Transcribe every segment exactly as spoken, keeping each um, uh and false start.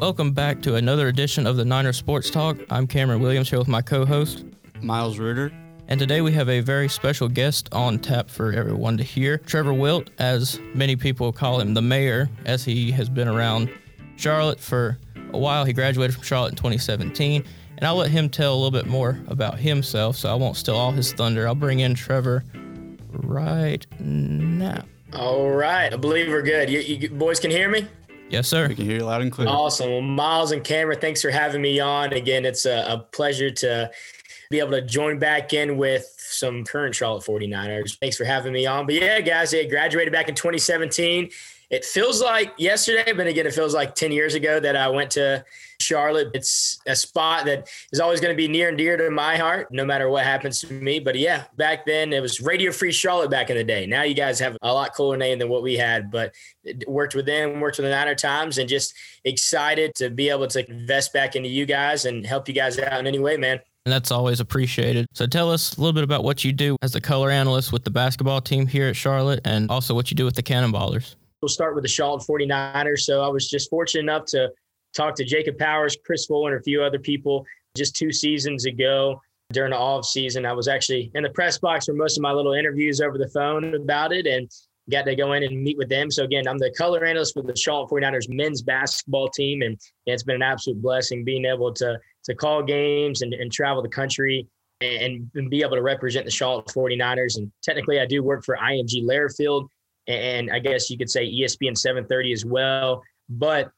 Welcome back to another edition of the Niner Sports Talk. I'm Cameron Williams here with my co-host, Miles Reuter. And today we have a very special guest on tap for everyone to hear. Trevor Wilt, as many people call him, the mayor, as he has been around Charlotte for a while. He graduated from Charlotte in twenty seventeen. And I'll let him tell a little bit more about himself, so I won't steal all his thunder. I'll bring in Trevor right now. All right. I believe we're good. You, you boys can hear me? Yes, sir. We can hear you loud and clear. Awesome. Well, Miles and Cameron, thanks for having me on. Again, it's a, a pleasure to be able to join back in with some current Charlotte 49ers. Thanks for having me on. But, yeah, guys, I graduated back in twenty seventeen. It feels like yesterday, but, again, it feels like ten years ago that I went to Charlotte. It's a spot that is always going to be near and dear to my heart, no matter what happens to me. But, yeah, back then it was Radio Free Charlotte back in the day. Now you guys have a lot cooler name than what we had, but it worked with them, worked with the Niner Times, and just excited to be able to invest back into you guys and help you guys out in any way, man. And that's always appreciated. So tell us a little bit about what you do as the color analyst with the basketball team here at Charlotte, and also what you do with the Cannonballers. We'll start with the Charlotte 49ers. So I was just fortunate enough to talk to Jacob Powers, Chris Fuller, and a few other people just two seasons ago during the off season. I was actually in the press box for most of my little interviews over the phone about it and got to go in and meet with them. So, again, I'm the color analyst for the Charlotte 49ers men's basketball team, and it's been an absolute blessing being able to to call games and, and travel the country and, and be able to represent the Charlotte 49ers. And technically, I do work for I M G Learfield, and I guess you could say E S P N seven thirty as well. But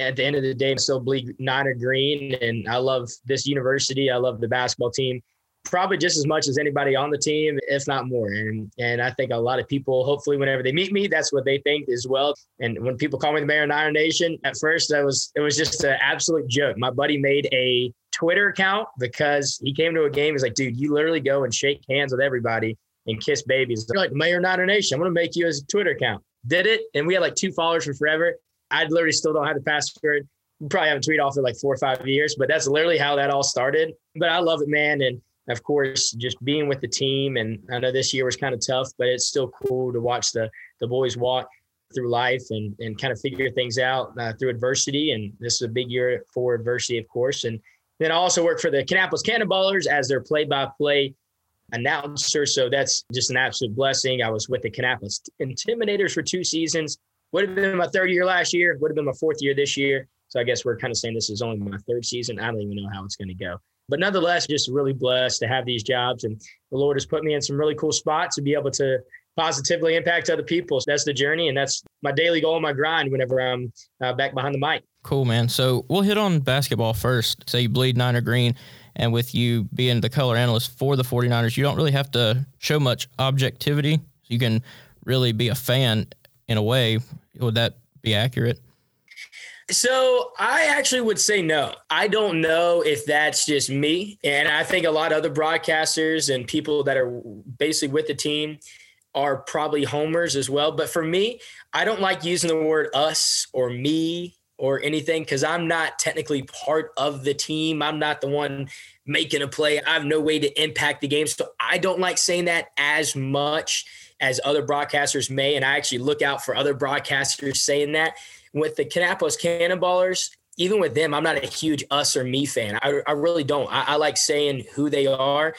at the end of the day, I'm still bleed Niner green, and I love this university. I love the basketball team probably just as much as anybody on the team, if not more. And and I think a lot of people, hopefully, whenever they meet me, that's what they think as well. And when people call me the mayor of Niner Nation, at first I was it was just an absolute joke. My buddy made a Twitter account because he came to a game. He's like, dude, you literally go and shake hands with everybody and kiss babies. You're like, mayor of Niner Nation, I'm going to make you as a Twitter account. Did it, and we had like two followers for forever. I literally still don't have the password. We probably haven't tweeted off in like four or five years, but that's literally how that all started. But I love it, man. And of course, just being with the team. And I know this year was kind of tough, but it's still cool to watch the the boys walk through life and, and kind of figure things out uh, through adversity. And this is a big year for adversity, of course. And then I also work for the Kannapolis Cannonballers as their play-by-play announcer. So that's just an absolute blessing. I was with the Kannapolis Intimidators for two seasons. Would have been my third year last year. Would have been my fourth year this year. So I guess we're kind of saying this is only my third season. I don't even know how it's going to go. But nonetheless, just really blessed to have these jobs. And the Lord has put me in some really cool spots to be able to positively impact other people. So that's the journey. And that's my daily goal, my grind whenever I'm uh, back behind the mic. Cool, man. So we'll hit on basketball first. So you bleed Niner green. And with you being the color analyst for the 49ers, you don't really have to show much objectivity. You can really be a fan in a way. Would that be accurate? So I actually would say no. I don't know if that's just me. And I think a lot of other broadcasters and people that are basically with the team are probably homers as well. But for me, I don't like using the word us or me or anything because I'm not technically part of the team. I'm not the one making a play. I have no way to impact the game. So I don't like saying that as much as other broadcasters may. And I actually look out for other broadcasters saying that. With the Kannapolis Cannonballers, even with them, I'm not a huge us or me fan. I, I really don't. I, I like saying who they are.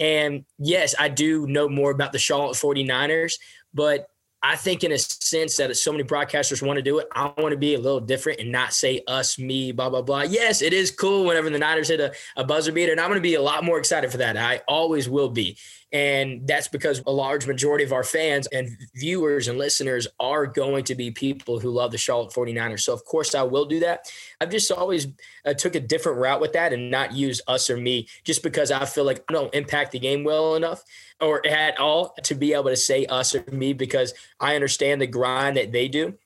And yes, I do know more about the Charlotte 49ers, but I think in a sense that so many broadcasters want to do it, I want to be a little different and not say us, me, blah, blah, blah. Yes, it is cool whenever the Niners hit a, a buzzer beater, and I'm going to be a lot more excited for that. I always will be. And that's because a large majority of our fans and viewers and listeners are going to be people who love the Charlotte 49ers. So, of course, I will do that. I've just always uh, took a different route with that and not used us or me just because I feel like I don't impact the game well enough or at all to be able to say us or me because I understand the grind that they do.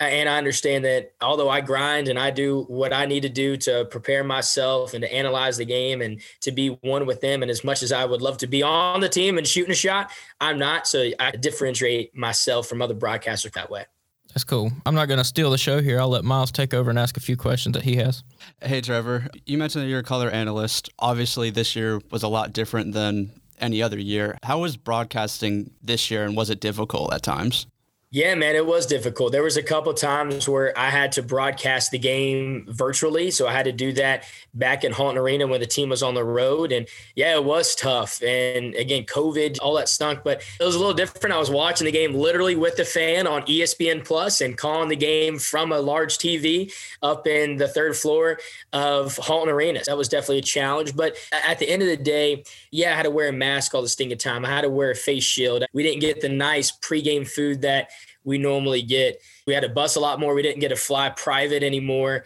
And I understand that although I grind and I do what I need to do to prepare myself and to analyze the game and to be one with them, and as much as I would love to be on the team and shooting a shot, I'm not. So I differentiate myself from other broadcasters that way. That's cool. I'm not going to steal the show here. I'll let Miles take over and ask a few questions that he has. Hey, Trevor, you mentioned that you're a color analyst. Obviously, this year was a lot different than any other year. How was broadcasting this year, and was it difficult at times? Yeah, man, it was difficult. There was a couple of times where I had to broadcast the game virtually. So I had to do that back in Halton Arena when the team was on the road. And yeah, it was tough. And again, COVID, all that stunk, but it was a little different. I was watching the game literally with the fan on E S P N Plus and calling the game from a large T V up in the third floor of Halton Arena. That was definitely a challenge. But at the end of the day, yeah, I had to wear a mask all the stinking time. I had to wear a face shield. We didn't get the nice pregame food that we normally get. We had to bus a lot more. We didn't get to fly private anymore.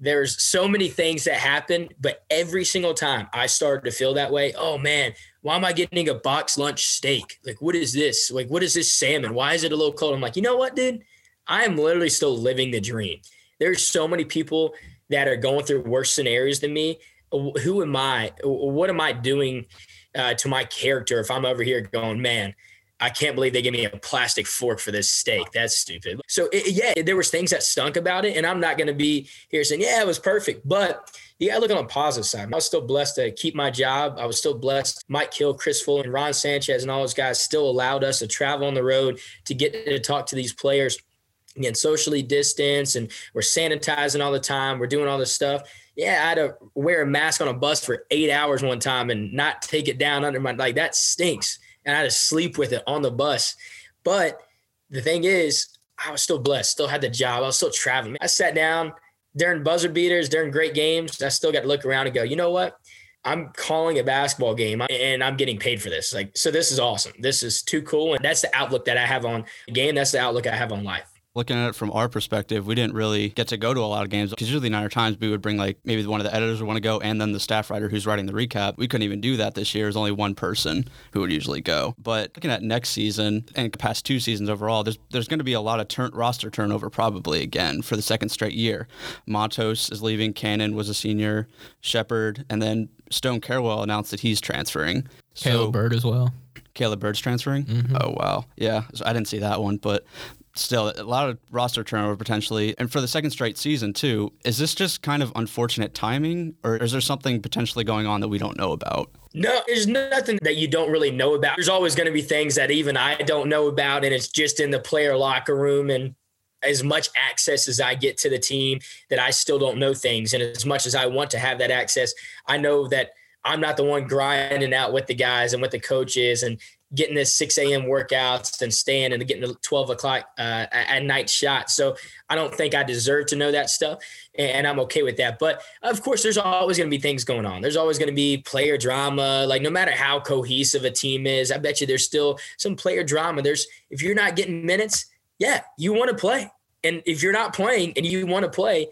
There's so many things that happened, but every single time I started to feel that way. Oh man, why am I getting a box lunch steak? Like, what is this? Like, what is this salmon? Why is it a little cold? I'm like, you know what, dude? I am literally still living the dream. There's so many people that are going through worse scenarios than me. Who am I? What am I doing uh, to my character if I'm over here going, man, I can't believe they gave me a plastic fork for this steak. That's stupid. So it, yeah, there was things that stunk about it, and I'm not going to be here saying, yeah, it was perfect. But you got to look on the positive side. I was still blessed to keep my job. I was still blessed. Mike Hill, Chris Full, and Ron Sanchez and all those guys still allowed us to travel on the road to get to talk to these players. Again, socially distanced, and we're sanitizing all the time. We're doing all this stuff. Yeah, I had to wear a mask on a bus for eight hours one time and not take it down under my, like, that stinks. And I had to sleep with it on the bus. But the thing is, I was still blessed, still had the job. I was still traveling. I sat down during buzzer beaters, during great games. I still got to look around and go, you know what? I'm calling a basketball game and I'm getting paid for this. Like, so this is awesome. This is too cool. And that's the outlook that I have on the game. That's the outlook I have on life. Looking at it from our perspective, we didn't really get to go to a lot of games because usually Niner Times, we would bring like maybe one of the editors would want to go and then the staff writer who's writing the recap. We couldn't even do that this year. There's only one person who would usually go. But looking at next season and the past two seasons overall, there's there's going to be a lot of turn, roster turnover probably again for the second straight year. Matos is leaving. Cannon was a senior. Shepard. And then Stone Carewell announced that he's transferring. Caleb so, Bird as well. Caleb Bird's transferring? Mm-hmm. Oh, wow. Yeah. So I didn't see that one, but still, a lot of roster turnover potentially. And for the second straight season, too, is this just kind of unfortunate timing, or is there something potentially going on that we don't know about? No, there's nothing that you don't really know about. There's always going to be things that even I don't know about, and it's just in the player locker room and as much access as I get to the team that I still don't know things. And as much as I want to have that access, I know that I'm not the one grinding out with the guys and with the coaches and getting this six a.m. workouts and staying and getting the twelve o'clock uh, at night shot. So I don't think I deserve to know that stuff, and I'm okay with that. But of course, there's always going to be things going on. There's always going to be player drama. Like, no matter how cohesive a team is, I bet you there's still some player drama. There's, if you're not getting minutes, yeah, you want to play. And if you're not playing and you want to play,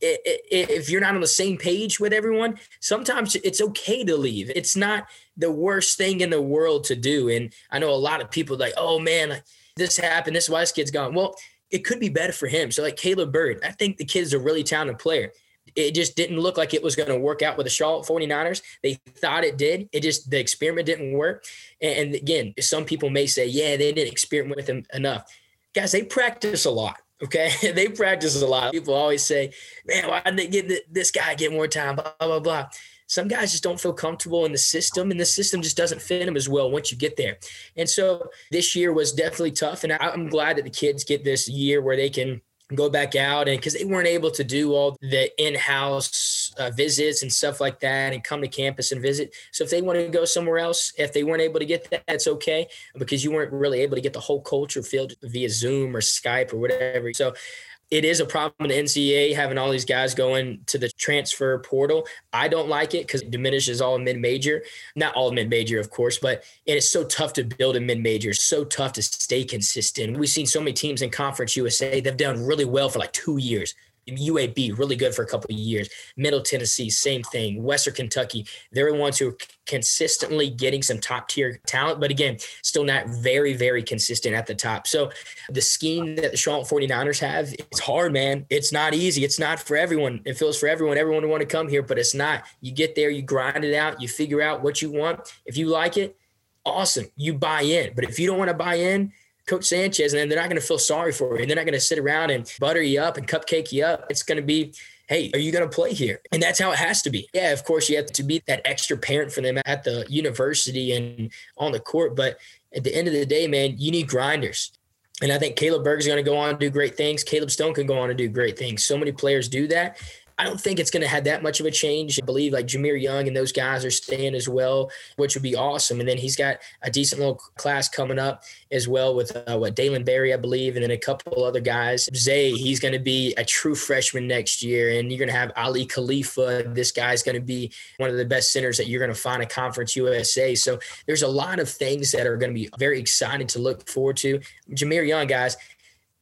if you're not on the same page with everyone, sometimes it's okay to leave. It's not the worst thing in the world to do. And I know a lot of people like, oh man, this happened. This is why this kid's gone. Well, it could be better for him. So like Caleb Bird, I think the kid's a really talented player. It just didn't look like it was going to work out with the Charlotte forty-niners. They thought it did. It just, the experiment didn't work. And again, some people may say, yeah, they didn't experiment with him enough. Guys, they practice a lot. Okay, they practice a lot. People always say, man, why didn't they get this guy get more time, blah, blah, blah. Some guys just don't feel comfortable in the system, and the system just doesn't fit them as well once you get there. And so this year was definitely tough, and I'm glad that the kids get this year where they can go back out, and because they weren't able to do all the in-house uh, visits and stuff like that and come to campus and visit. So if they want to go somewhere else, if they weren't able to get that, that's okay, because you weren't really able to get the whole culture filled via Zoom or Skype or whatever. So it is a problem in the N C double A having all these guys going to the transfer portal. I don't like it because it diminishes all mid-major, not all mid-major, of course, but and it's so tough to build a mid-major, so tough to stay consistent. We've seen so many teams in Conference U S A, they've done really well for like two years. U A B, really good for a couple of years. Middle Tennessee, same thing. Western Kentucky, they're the ones who are consistently getting some top-tier talent, but again, still not very, very consistent at the top. So the scheme that the Charlotte forty-niners have, it's hard, man. It's not easy. It's not for everyone. It feels for everyone. Everyone would want to come here, but it's not. You get there, you grind it out, you figure out what you want. If you like it, awesome. You buy in. But if you don't want to buy in, Coach Sanchez, and then they're not going to feel sorry for you. And they're not going to sit around and butter you up and cupcake you up. It's going to be, hey, are you going to play here? And that's how it has to be. Yeah, of course, you have to be that extra parent for them at the university and on the court. But at the end of the day, man, you need grinders. And I think Caleb Berg is going to go on and do great things. Caleb Stone can go on and do great things. So many players do that. I don't think it's going to have that much of a change. I believe like Jameer Young and those guys are staying as well, which would be awesome. And then he's got a decent little class coming up as well with uh, what Dalen Berry, I believe, and then a couple other guys. Zay, he's going to be a true freshman next year, and you're going to have Ali Khalifa. This guy's going to be one of the best centers that you're going to find at Conference U S A. So there's a lot of things that are going to be very exciting to look forward to. Jameer Young, guys,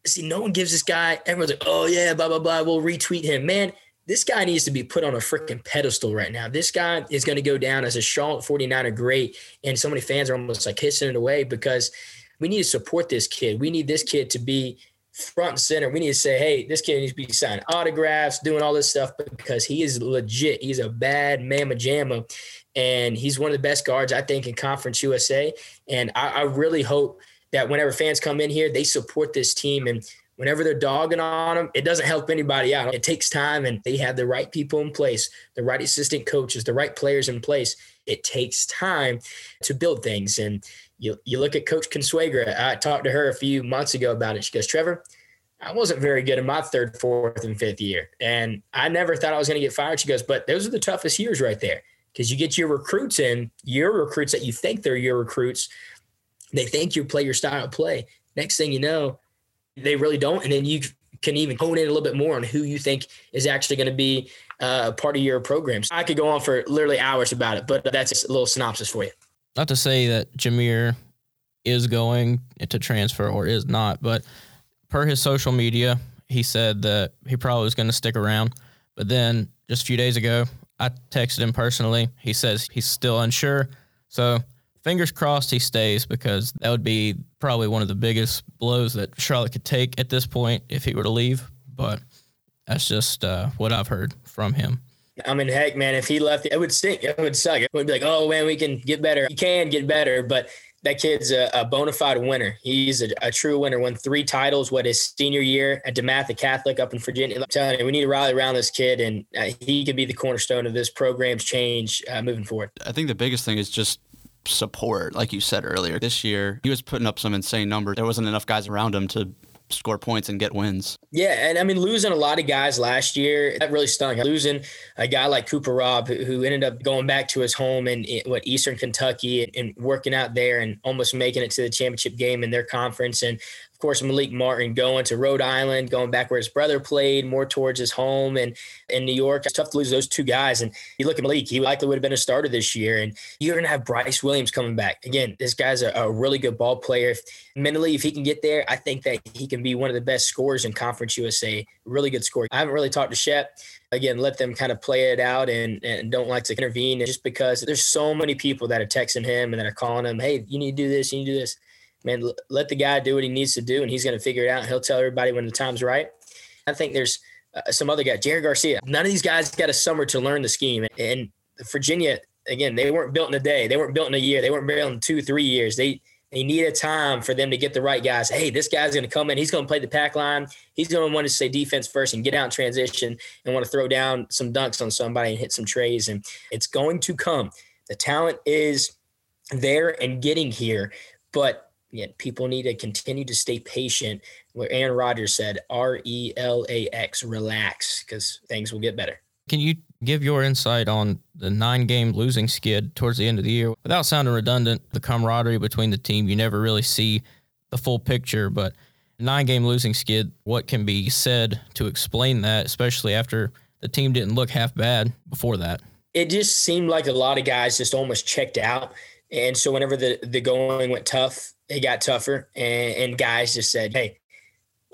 see, no one gives this guy, everyone's like, oh yeah, blah, blah, blah, we'll retweet him. Man, this guy needs to be put on a freaking pedestal right now. This guy is going to go down as a Charlotte forty-niner great, and so many fans are almost like kissing it away because we need to support this kid. We need this kid to be front and center. We need to say, hey, this kid needs to be signing autographs, doing all this stuff because he is legit. He's a bad mamma jamma, and he's one of the best guards, I think, in Conference U S A. And I, I really hope that whenever fans come in here, they support this team. And whenever they're dogging on them, it doesn't help anybody out. It takes time, and they have the right people in place, the right assistant coaches, the right players in place. It takes time to build things. And you you look at Coach Consuegra. I talked to her a few months ago about it. She goes, Trevor, I wasn't very good in my third, fourth, and fifth year, and I never thought I was going to get fired. She goes, but those are the toughest years right there because you get your recruits in, your recruits that you think they're your recruits. They think you play your style of play. Next thing you know, they really don't. And then you can even hone in a little bit more on who you think is actually going to be a uh, part of your program. So I could go on for literally hours about it, but that's a little synopsis for you. Not to say that Jameer is going to transfer or is not, but per his social media, he said that he probably was going to stick around. But then just a few days ago, I texted him personally. He says he's still unsure. So fingers crossed he stays because that would be probably one of the biggest blows that Charlotte could take at this point if he were to leave. But that's just uh, what I've heard from him. I mean, heck, man, if he left, it would stink. It would suck. It would be like, oh, man, we can get better. He can get better, but that kid's a, a bona fide winner. He's a, a true winner. Won three titles, what, his senior year at DeMatha Catholic up in Virginia. I'm telling you, we need to rally around this kid, and uh, he could be the cornerstone of this program's change uh, moving forward. I think the biggest thing is just support. Like you said earlier, this year he was putting up some insane numbers. There wasn't enough guys around him to score points and get wins. Yeah, and I mean, losing a lot of guys last year, that really stung. Losing a guy like Cooper Robb, who ended up going back to his home in, in what Eastern Kentucky and working out there and almost making it to the championship game in their conference. And of course, Malik Martin going to Rhode Island, going back where his brother played, more towards his home and in New York. It's tough to lose those two guys. And you look at Malik, he likely would have been a starter this year. And you're going to have Bryce Williams coming back. Again, this guy's a, a really good ball player. If, mentally, if he can get there, I think that he can be one of the best scorers in Conference U S A. Really good scorer. I haven't really talked to Shep. Again, let them kind of play it out and, and don't like to intervene. And just because there's so many people that are texting him and that are calling him, hey, you need to do this, you need to do this. Man, let the guy do what he needs to do, and he's going to figure it out. He'll tell everybody when the time's right. I think there's uh, some other guy, Jared Garcia. None of these guys got a summer to learn the scheme. And Virginia, again, they weren't built in a day. They weren't built in a year. They weren't built in two, three years. They they needed time for them to get the right guys. Hey, this guy's going to come in. He's going to play the pack line. He's going to want to say defense first and get out in transition and want to throw down some dunks on somebody and hit some trays. And it's going to come. The talent is there and getting here, but yet people need to continue to stay patient. Where Aaron Rodgers said, R E L A X, relax, because things will get better. Can you give your insight on the nine-game losing skid towards the end of the year? Without sounding redundant, the camaraderie between the team, you never really see the full picture, but nine-game losing skid, what can be said to explain that, especially after the team didn't look half bad before that? It just seemed like a lot of guys just almost checked out. And so whenever the, the going went tough, it got tougher, and, and guys just said, hey,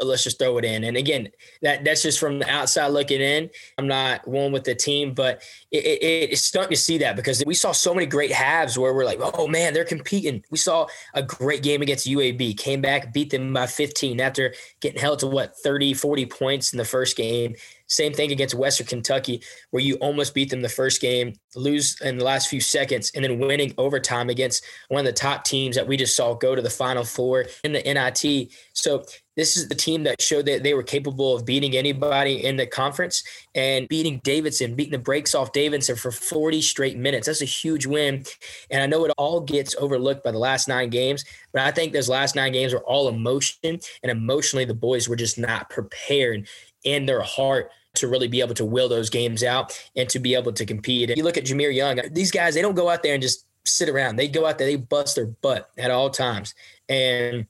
let's just throw it in. And again, that that's just from the outside looking in. I'm not one with the team, but it, it, it stunk to see that because we saw so many great halves where we're like, oh, man, they're competing. We saw a great game against U A B, came back, beat them by fifteen after getting held to, what, thirty, forty points in the first game. Same thing against Western Kentucky, where you almost beat them the first game, lose in the last few seconds, and then winning overtime against one of the top teams that we just saw go to the Final Four in the N I T. So this is the team that showed that they were capable of beating anybody in the conference, and beating Davidson, beating the brakes off Davidson for forty straight minutes. That's a huge win. And I know it all gets overlooked by the last nine games, but I think those last nine games were all emotion, and emotionally the boys were just not prepared in their heart to really be able to will those games out and to be able to compete. And you look at Jameer Young, these guys, they don't go out there and just sit around. They go out there, they bust their butt at all times. And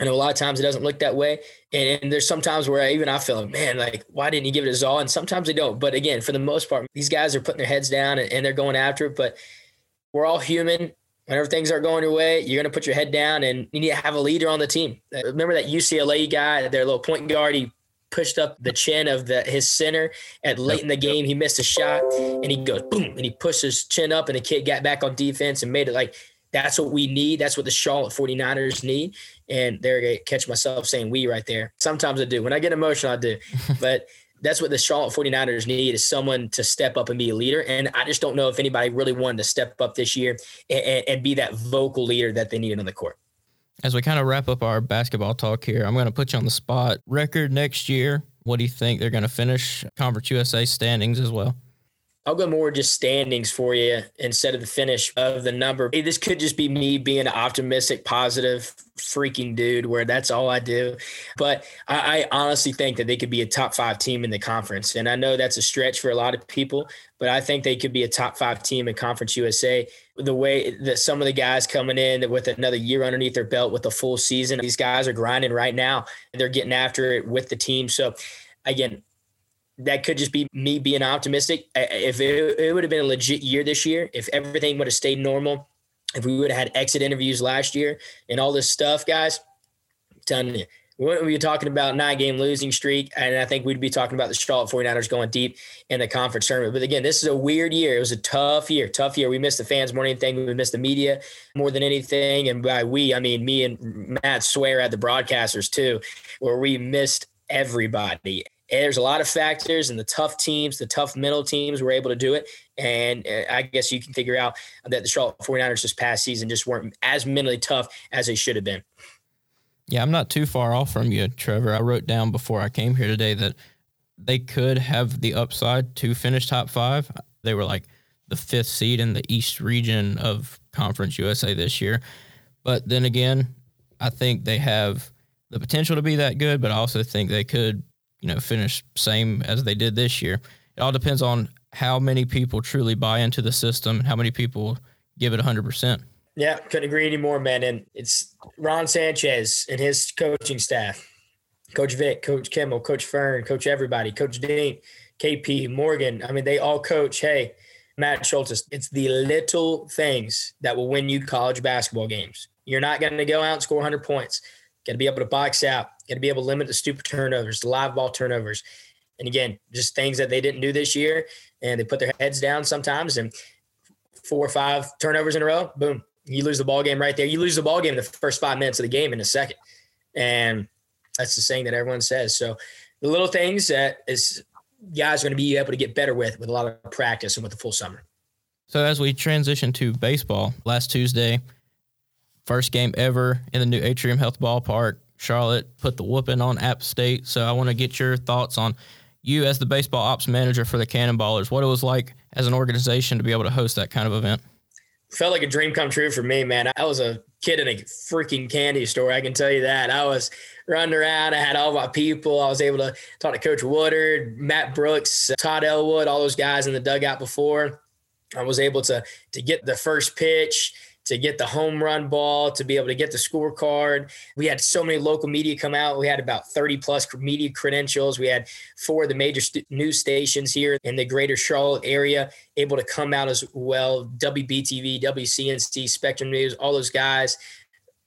I know a lot of times it doesn't look that way. And, and there's some times where I, even I feel like, man, like, why didn't he give it his all? And sometimes they don't. But again, for the most part, these guys are putting their heads down and, and they're going after it. But we're all human. Whenever things aren't going your way, you're going to put your head down, and you need to have a leader on the team. Remember that U C L A guy, their little point guard, he pushed up the chin of the, his center at late in the game. He missed a shot, and he goes, boom, and he pushed his chin up, and the kid got back on defense and made it. Like, that's what we need. That's what the Charlotte forty-niners need. And there I catch myself saying we right there. Sometimes I do. When I get emotional, I do. But that's what the Charlotte forty-niners need, is someone to step up and be a leader. And I just don't know if anybody really wanted to step up this year and, and be that vocal leader that they needed on the court. As we kind of wrap up our basketball talk here, I'm going to put you on the spot. Record next year, what do you think they're going to finish? Conference U S A standings as well. I'll go more just standings for you instead of the finish of the number. Hey, this could just be me being an optimistic, positive freaking dude where that's all I do. But I, I honestly think that they could be a top five team in the conference. And I know that's a stretch for a lot of people, but I think they could be a top five team in Conference U S A. The way that some of the guys coming in with another year underneath their belt with a full season, these guys are grinding right now. They're getting after it with the team. So, again, that could just be me being optimistic. If it, it would have been a legit year this year, if everything would have stayed normal, if we would have had exit interviews last year and all this stuff, guys, I'm telling you, we wouldn't be talking about nine-game losing streak, and I think we'd be talking about the Charlotte forty-niners going deep in the conference tournament. But, again, this is a weird year. It was a tough year, tough year. We missed the fans more than anything. We missed the media more than anything. And by we, I mean me and Matt Swear at the broadcasters too, where we missed everybody. And there's a lot of factors, and the tough teams, the tough mental teams were able to do it. And I guess you can figure out that the Charlotte forty-niners this past season just weren't as mentally tough as they should have been. Yeah, I'm not too far off from you, Trevor. I wrote down before I came here today that they could have the upside to finish top five. They were like the fifth seed in the East region of Conference U S A this year. But then again, I think they have the potential to be that good, but I also think they could – you know, finish same as they did this year. It all depends on how many people truly buy into the system and how many people give it one hundred percent. Yeah, couldn't agree anymore, man. And it's Ron Sanchez and his coaching staff, Coach Vic, Coach Kimmel, Coach Fern, Coach everybody, Coach Dean, K P, Morgan. I mean, they all coach. Hey, Matt Schultz, it's the little things that will win you college basketball games. You're not going to go out and score one hundred points. Got to be able to box out. Got to be able to limit the stupid turnovers, the live ball turnovers. And, again, just things that they didn't do this year, and they put their heads down sometimes, and four or five turnovers in a row, boom, you lose the ball game right there. You lose the ball game in the first five minutes of the game in a second. And that's the saying that everyone says. So the little things that is guys are going to be able to get better with with a lot of practice and with the full summer. So as we transition to baseball, last Tuesday, first game ever in the new Atrium Health Ballpark, Charlotte put the whooping on App State. So I want to get your thoughts on you as the baseball ops manager for the Cannonballers, what it was like as an organization to be able to host that kind of event. Felt like a dream come true for me, man. I was a kid in a freaking candy store, I can tell you that. I was running around. I had all my people. I was able to talk to Coach Woodard, Matt Brooks, Todd Elwood, all those guys in the dugout before. I was able to to get the first pitch, to get the home run ball, to be able to get the scorecard. We had so many local media come out. We had about thirty plus media credentials. We had four of the major st- news stations here in the greater Charlotte area able to come out as well. W B T V, W C N C, Spectrum News, all those guys,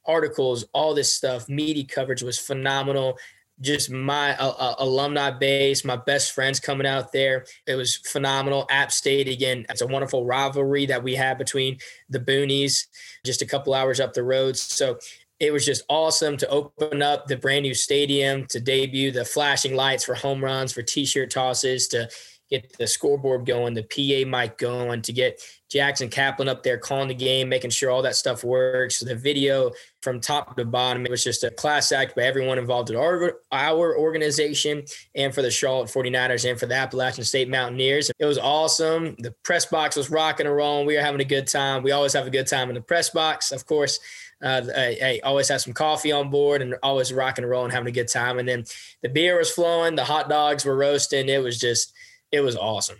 articles, all this stuff. Media coverage was phenomenal. Just my uh, alumni base, my best friends coming out there. It was phenomenal. App State, again, it's a wonderful rivalry that we have between the Boonies, just a couple hours up the road. So It was just awesome to open up the brand new stadium, to debut the flashing lights for home runs, for T-shirt tosses, to get the scoreboard going, the P A mic going, to get Jackson Kaplan up there calling the game, making sure all that stuff works. The video from top to bottom, it was just a class act by everyone involved at our, our organization and for the Charlotte forty-niners and for the Appalachian State Mountaineers. It was awesome. The press box was rocking and rolling. We were having a good time. We always have a good time in the press box. Of course, uh, I, I always have some coffee on board and always rocking and rolling, having a good time. And then the beer was flowing. The hot dogs were roasting. It was just It was awesome.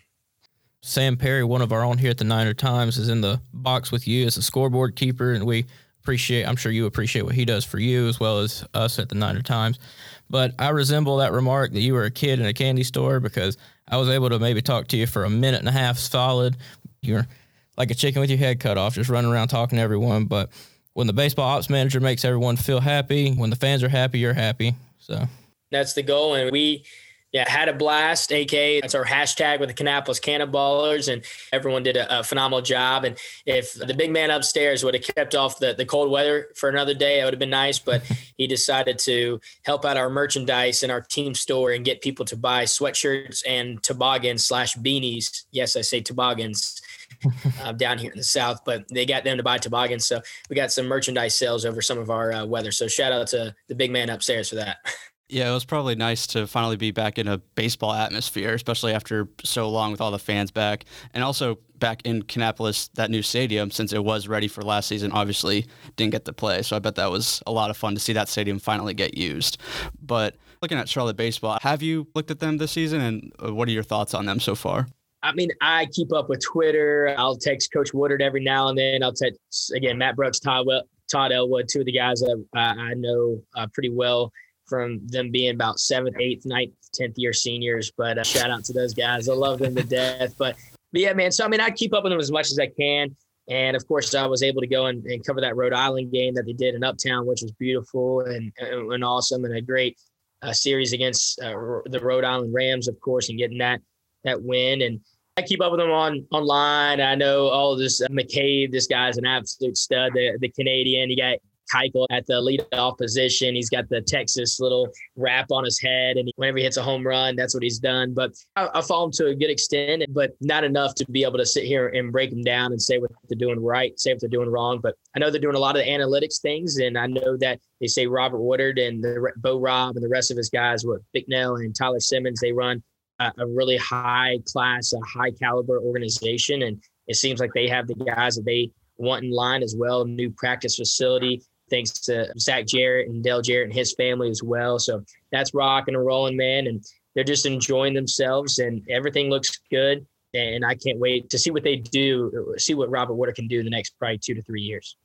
Sam Perry, one of our own here at the Niner Times, is in the box with you as a scoreboard keeper, and we appreciate, I'm sure you appreciate what he does for you as well as us at the Niner Times. But I resemble that remark that you were a kid in a candy store, because I was able to maybe talk to you for a minute and a half solid. You're like a chicken with your head cut off, just running around talking to everyone. But when the baseball ops manager makes everyone feel happy, when the fans are happy, you're happy. So that's the goal, and we – Yeah, had a blast, A K A that's our hashtag with the Kannapolis Cannonballers, and everyone did a, a phenomenal job. And if the big man upstairs would have kept off the, the cold weather for another day, it would have been nice, but he decided to help out our merchandise and our team store and get people to buy sweatshirts and toboggans slash beanies. Yes, I say toboggans uh, down here in the South, but they got them to buy toboggans. So we got some merchandise sales over some of our uh, weather. So shout out to the big man upstairs for that. Yeah, it was probably nice to finally be back in a baseball atmosphere, especially after so long with all the fans back. And also back in Kannapolis, that new stadium, since it was ready for last season, obviously didn't get to play. So I bet that was a lot of fun to see that stadium finally get used. But looking at Charlotte baseball, have you looked at them this season, and what are your thoughts on them so far? I mean, I keep up with Twitter. I'll text Coach Woodard every now and then. I'll text, again, Matt Brooks, Todd, Todd Elwood, two of the guys that I know uh, pretty well, from them being about seventh, eighth, ninth, tenth year seniors. But uh, shout out to those guys. I love them to death. But, but yeah, man. So, I mean, I keep up with them as much as I can. And of course I was able to go and, and cover that Rhode Island game that they did in Uptown, which was beautiful and, and awesome, and a great uh, series against uh, the Rhode Island Rams, of course, and getting that, that win. And I keep up with them on online. I know all this uh, McCabe, this guy's an absolute stud, the, the Canadian. He got Keuchel at the leadoff position. He's got the Texas little wrap on his head, and whenever he hits a home run, that's what he's done. But I, I follow him to a good extent, but not enough to be able to sit here and break them down and say what they're doing right, say what they're doing wrong. But I know they're doing a lot of the analytics things, and I know that they say Robert Woodard and the, Bo Robb and the rest of his guys, what Bicknell and Tyler Simmons, they run a, a really high class, a high caliber organization, and it seems like they have the guys that they want in line as well. New practice facility, thanks to Zach Jarrett and Dale Jarrett and his family as well. So that's rocking and rolling, man. And they're just enjoying themselves, and everything looks good. And I can't wait to see what they do, see what Robert Woodard can do in the next probably two to three years.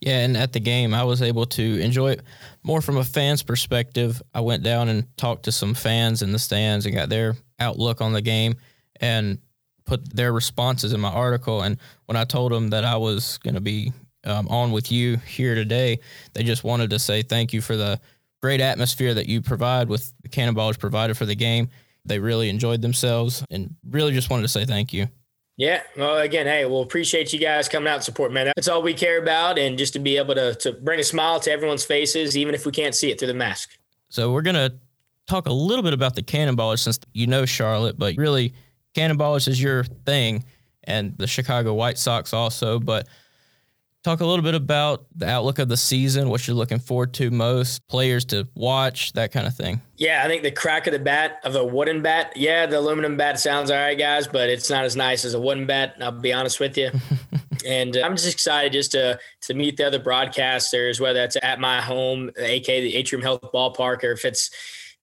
Yeah, and at the game, I was able to enjoy it more from a fan's perspective. I went down and talked to some fans in the stands and got their outlook on the game and put their responses in my article. And when I told them that I was going to be Um, on with you here today, they just wanted to say thank you for the great atmosphere that you provide with the Cannonballers provided for the game. They really enjoyed themselves and really just wanted to say thank you. Yeah. Well, again, hey, we'll appreciate you guys coming out and support, man. That's all we care about. And just to be able to, to bring a smile to everyone's faces, even if we can't see it through the mask. So we're going to talk a little bit about the Cannonballers, since you know Charlotte, but really Cannonballers is your thing, and the Chicago White Sox also. But talk a little bit about the outlook of the season, what you're looking forward to most, players to watch, that kind of thing. Yeah, I think the crack of the bat, of a wooden bat. Yeah, the aluminum bat sounds all right, guys, but it's not as nice as a wooden bat, I'll be honest with you. And uh, I'm just excited just to to meet the other broadcasters, whether that's at my home, A K A the Atrium Health Ballpark, or if it's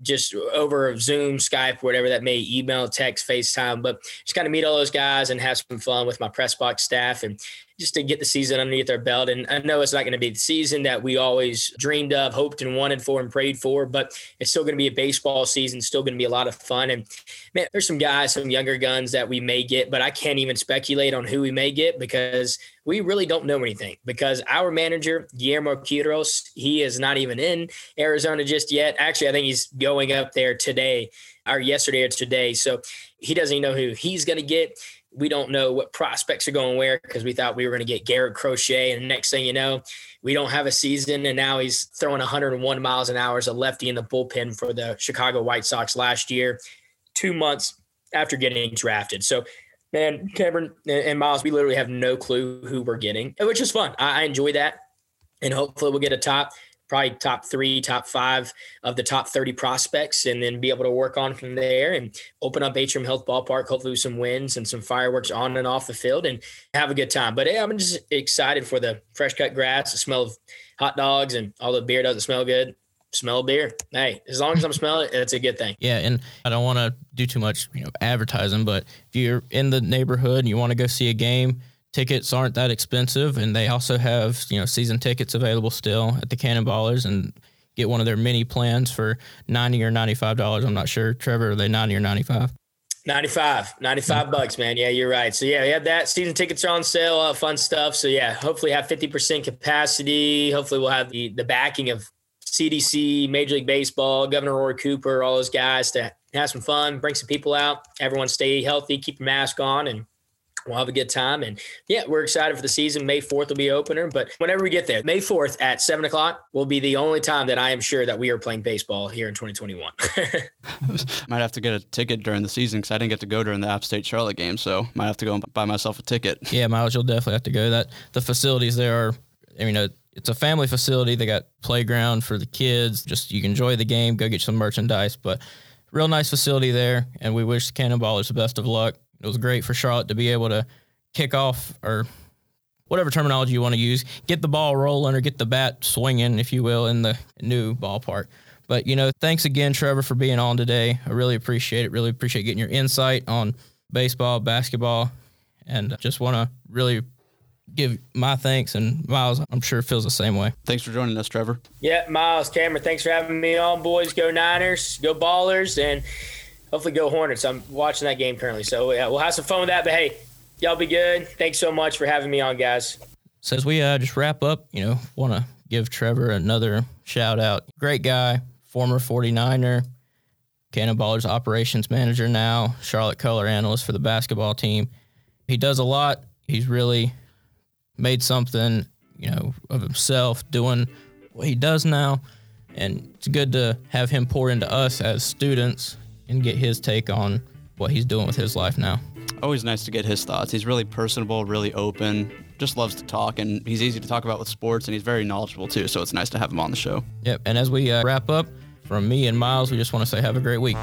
just over Zoom, Skype, whatever that may, email, text, FaceTime. But just kind of meet all those guys and have some fun with my press box staff and just to get the season underneath our belt. And I know it's not going to be the season that we always dreamed of, hoped and wanted for and prayed for, but it's still going to be a baseball season, still going to be a lot of fun. And man, there's some guys, some younger guns that we may get, but I can't even speculate on who we may get because we really don't know anything, because our manager, Guillermo Quiros, he is not even in Arizona just yet. Actually, I think he's going up there today. or yesterday or today. So he doesn't even know who he's going to get. We don't know what prospects are going where, because we thought we were going to get Garrett Crochet. And the next thing you know, we don't have a season. And now he's throwing one hundred one miles an hour as a lefty in the bullpen for the Chicago White Sox last year, two months after getting drafted. So, man, Cameron and Miles, we literally have no clue who we're getting, which is fun. I enjoy that. And hopefully we'll get a top, probably top three, top five of the top thirty prospects, and then be able to work on from there and open up Atrium Health Ballpark, hopefully with some wins and some fireworks on and off the field, and have a good time. But hey, I'm just excited for the fresh cut grass, the smell of hot dogs, and although beer doesn't smell good, smell beer. Hey, as long as I'm smelling it, it's a good thing. Yeah, and I don't want to do too much, you know, advertising, but if you're in the neighborhood and you want to go see a game, tickets aren't that expensive, and they also have, you know, season tickets available still at the Cannonballers, and get one of their mini plans for ninety or ninety-five dollars. I'm not sure, Trevor. Are they ninety or ninety-five? Ninety-five, ninety-five mm-hmm. bucks, man. Yeah, you're right. So yeah, we have that. Season tickets are on sale. Uh, fun stuff. So yeah, hopefully have fifty percent capacity. Hopefully we'll have the the backing of C D C, Major League Baseball, Governor Roy Cooper, all those guys to have some fun, bring some people out. Everyone stay healthy, keep your mask on, and we'll have a good time. And yeah, we're excited for the season. May fourth will be opener, but whenever we get there, May fourth at seven o'clock will be the only time that I am sure that we are playing baseball here in twenty twenty-one. Might have to get a ticket during the season, because I didn't get to go during the App State Charlotte game. So might have to go and buy myself a ticket. Yeah, Miles, you'll definitely have to go. That the facilities there are, I mean, a, it's a family facility. They got playground for the kids. Just, you can enjoy the game, go get some merchandise, but real nice facility there. And we wish the Cannonballers the best of luck. It was great for Charlotte to be able to kick off, or whatever terminology you want to use, get the ball rolling or get the bat swinging, if you will, in the new ballpark. But, you know, thanks again, Trevor, for being on today. I really appreciate it. Really appreciate getting your insight on baseball, basketball, and just want to really give my thanks, and Miles, I'm sure, feels the same way. Thanks for joining us, Trevor. Yeah, Miles, Cameron, thanks for having me on, boys. Go Niners, go Ballers, and hopefully go Hornets. I'm watching that game currently. So yeah, we'll have some fun with that. But hey, y'all be good. Thanks so much for having me on, guys. So as we uh, just wrap up, you know, want to give Trevor another shout out. Great guy, former forty-niner, Cannonballers operations manager now, Charlotte color analyst for the basketball team. He does a lot. He's really made something, you know, of himself doing what he does now. And it's good to have him pour into us as students and get his take on what he's doing with his life now. Always nice to get his thoughts. He's really personable, really open, just loves to talk, and he's easy to talk about with sports, and he's very knowledgeable too, so it's nice to have him on the show. Yep, and as we uh, wrap up, from me and Miles, we just want to say have a great week.